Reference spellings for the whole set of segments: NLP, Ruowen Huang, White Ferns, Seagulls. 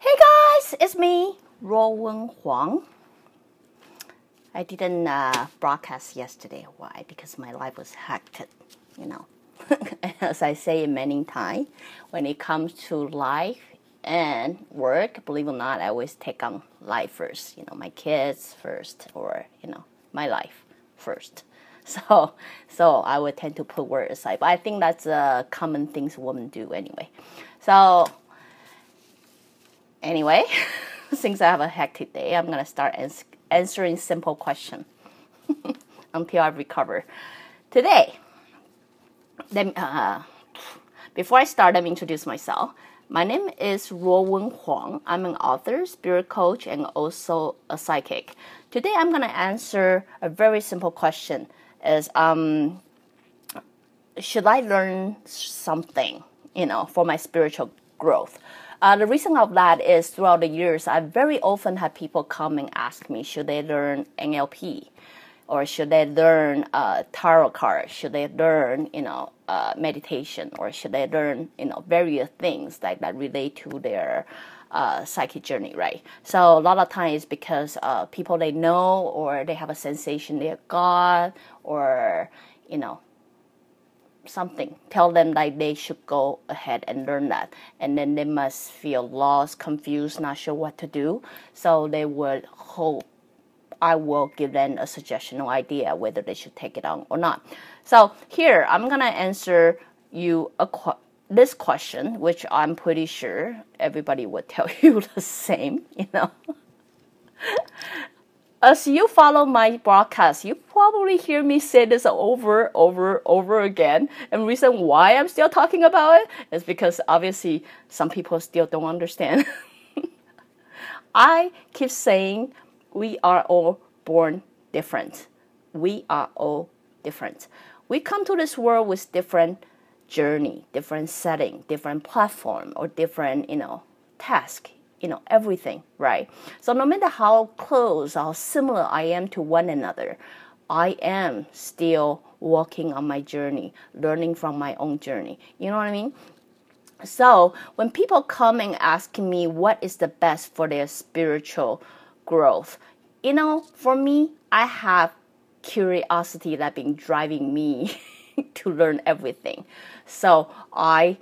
Hey guys, it's me, Ruowen Huang. I didn't broadcast yesterday. Why? Because my life was hectic, you know. As I say many times, when it comes to life and work, believe it or not, I always take on life first. You know, my kids first, or, you know, my life first. So I would tend to put work aside. But I think that's a common things women do anyway. Anyway, since I have a hectic day, I'm going to start answering simple questions until I recover. Today, before I start, let me introduce myself. My name is Ruowen Huang. I'm an author, spirit coach, and also a psychic. Today, I'm going to answer a very simple question. Should I learn something, you know, for my spiritual growth? The reason of that is throughout the years, I very often have people come and ask me, should they learn NLP, or should they learn tarot cards? Should they learn, you know, meditation, or should they learn, you know, various things that relate to their psychic journey, right? So a lot of times, because people they know, or they have a sensation they're God, or, you know, something tell them like they should go ahead and learn that, and then they must feel lost, confused, not sure what to do. So they would hope I will give them a suggestion or idea whether they should take it on or not. So here I'm gonna answer you this question, which I'm pretty sure everybody would tell you the same, you know. As you follow my broadcast, you probably hear me say this over again. And the reason why I'm still talking about it is because obviously some people still don't understand. I keep saying we are all born different. We are all different. We come to this world with different journey, different setting, different platform, or different, you know, task. You know, everything, right? So no matter how close, how similar I am to one another, I am still walking on my journey, learning from my own journey. You know what I mean? So when people come and ask me what is the best for their spiritual growth, you know, for me, I have curiosity that's been driving me to learn everything. So I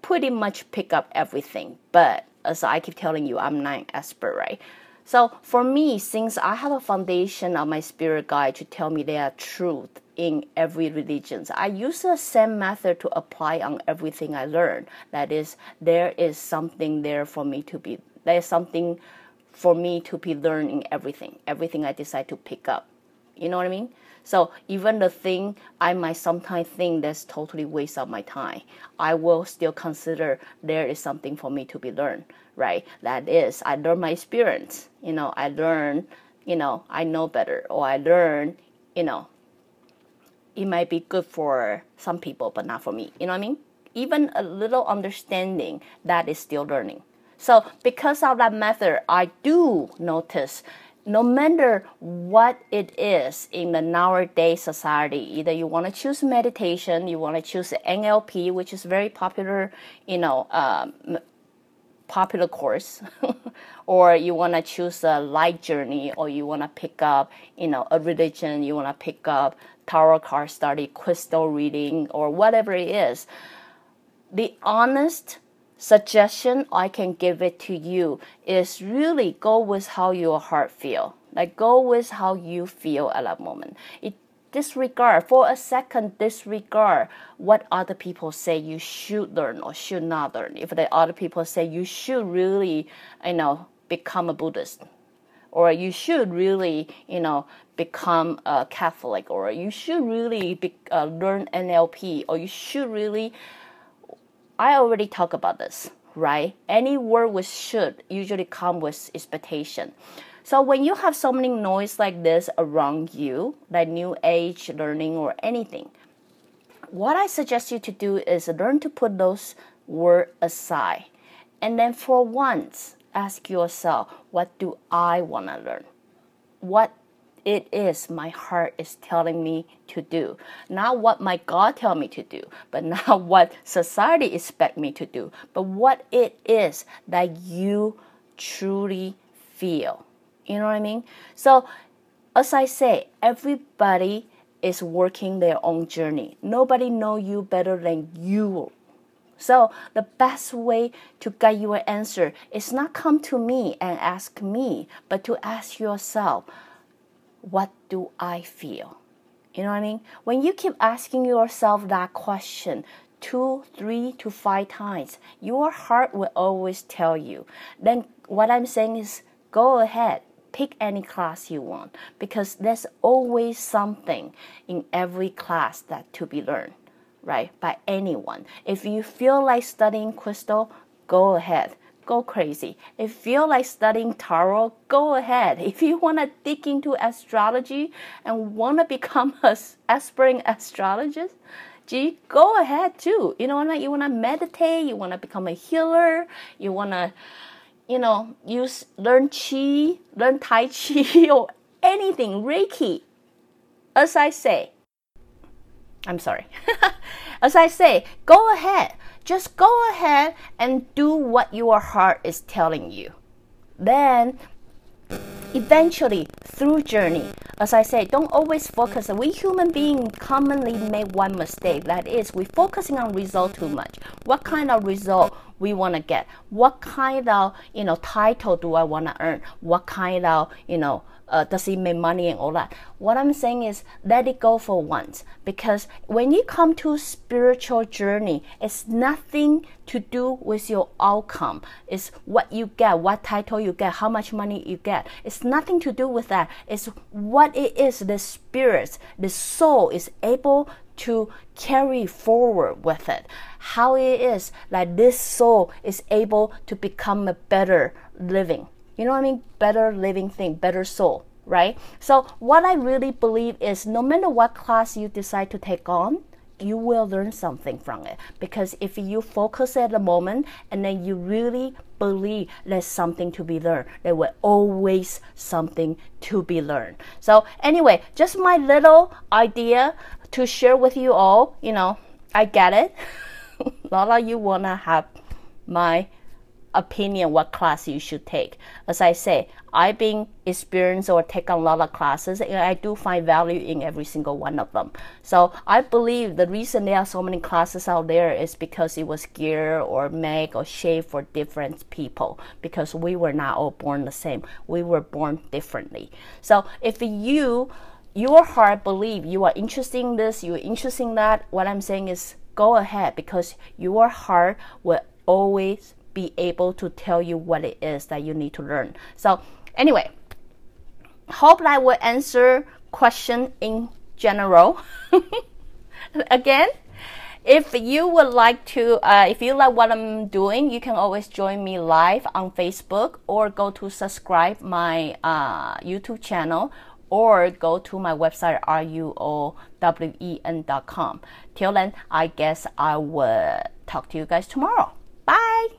pretty much pick up everything, but so I keep telling you, I'm not an expert, right? So for me, since I have a foundation of my spirit guide to tell me their truth in every religion, I use the same method to apply on everything I learn. That is, there is something for me to be learning everything I decide to pick up. You know what I mean? So even the thing I might sometimes think that's totally waste of my time, I will still consider there is something for me to be learned, right? That is, I learn my experience, you know, I learn, you know, I know better, or I learn, you know, it might be good for some people, but not for me. You know what I mean? Even a little understanding, that is still learning. So because of that method, I do notice no matter what it is in the nowadays society, either you want to choose meditation, you want to choose NLP, which is very popular, you know, popular course, or you want to choose a light journey, or you want to pick up, you know, a religion, you want to pick up tarot card study, crystal reading, or whatever it is. The honest suggestion I can give it to you is really go with how your heart feel. Like, go with how you feel at that moment. Disregard what other people say you should learn or should not learn. If the other people say you should really, you know, become a Buddhist, or you should really, you know, become a Catholic, or you should really learn NLP, or you should really, I already talked about this, right? Any word with should usually come with expectation. So when you have so many noise like this around you, like new age learning or anything, what I suggest you to do is learn to put those words aside. And then for once, ask yourself, what do I want to learn? What it is my heart is telling me to do. Not what my God tells me to do, but not what society expects me to do, but what it is that you truly feel. You know what I mean? So, as I say, everybody is working their own journey. Nobody knows you better than you. So, the best way to get your answer is not come to me and ask me, but to ask yourself, what do I feel? You know what I mean? When you keep asking yourself that question 2, 3 to 5 times, your heart will always tell you. Then what I'm saying is, go ahead, pick any class you want, because there's always something in every class that to be learned, right? By anyone. If you feel like studying crystal, go ahead, go crazy. If you feel like studying tarot, go ahead. If you want to dig into astrology and want to become an aspiring astrologist, go ahead too. You know what I mean? You want to meditate, you want to become a healer, you want to, you know, learn Qi, learn Tai Chi, or anything, Reiki. As I say, go ahead. Just go ahead and do what your heart is telling you. Then, eventually, through journey, as I say, don't always focus. We human beings commonly make one mistake. That is, we're focusing on result too much. What kind of result we want to get? What kind of, title do I want to earn? What kind of, does it make money and all that? What I'm saying is, let it go for once. Because when you come to spiritual journey, it's nothing to do with your outcome. It's what you get, what title you get, how much money you get. It's nothing to do with that. It's what it is the spirit, the soul is able to carry forward with it. How it is that this soul is able to become a better living. You know what I mean? Better living thing, better soul, right? So what I really believe is, no matter what class you decide to take on, you will learn something from it. Because if you focus at the moment and then you really believe there's something to be learned, there will always something to be learned. So anyway, just my little idea to share with you all. I get it. A lot of you want to have my opinion what class you should take. As I say, I've been experienced or taken a lot of classes, and I do find value in every single one of them. So I believe the reason there are so many classes out there is because it was geared or made or shaped for different people, because we were not all born the same. We were born differently. So if your heart believe you are interested in this, you're interested in that, what I'm saying is, go ahead, because your heart will always be able to tell you what it is that you need to learn. So anyway, hope I will answer question in general. Again, if you would like to, if you like what I'm doing, you can always join me live on Facebook, or go to subscribe my YouTube channel, or go to my website ruowen.com. Till then, I guess I will talk to you guys tomorrow. Bye.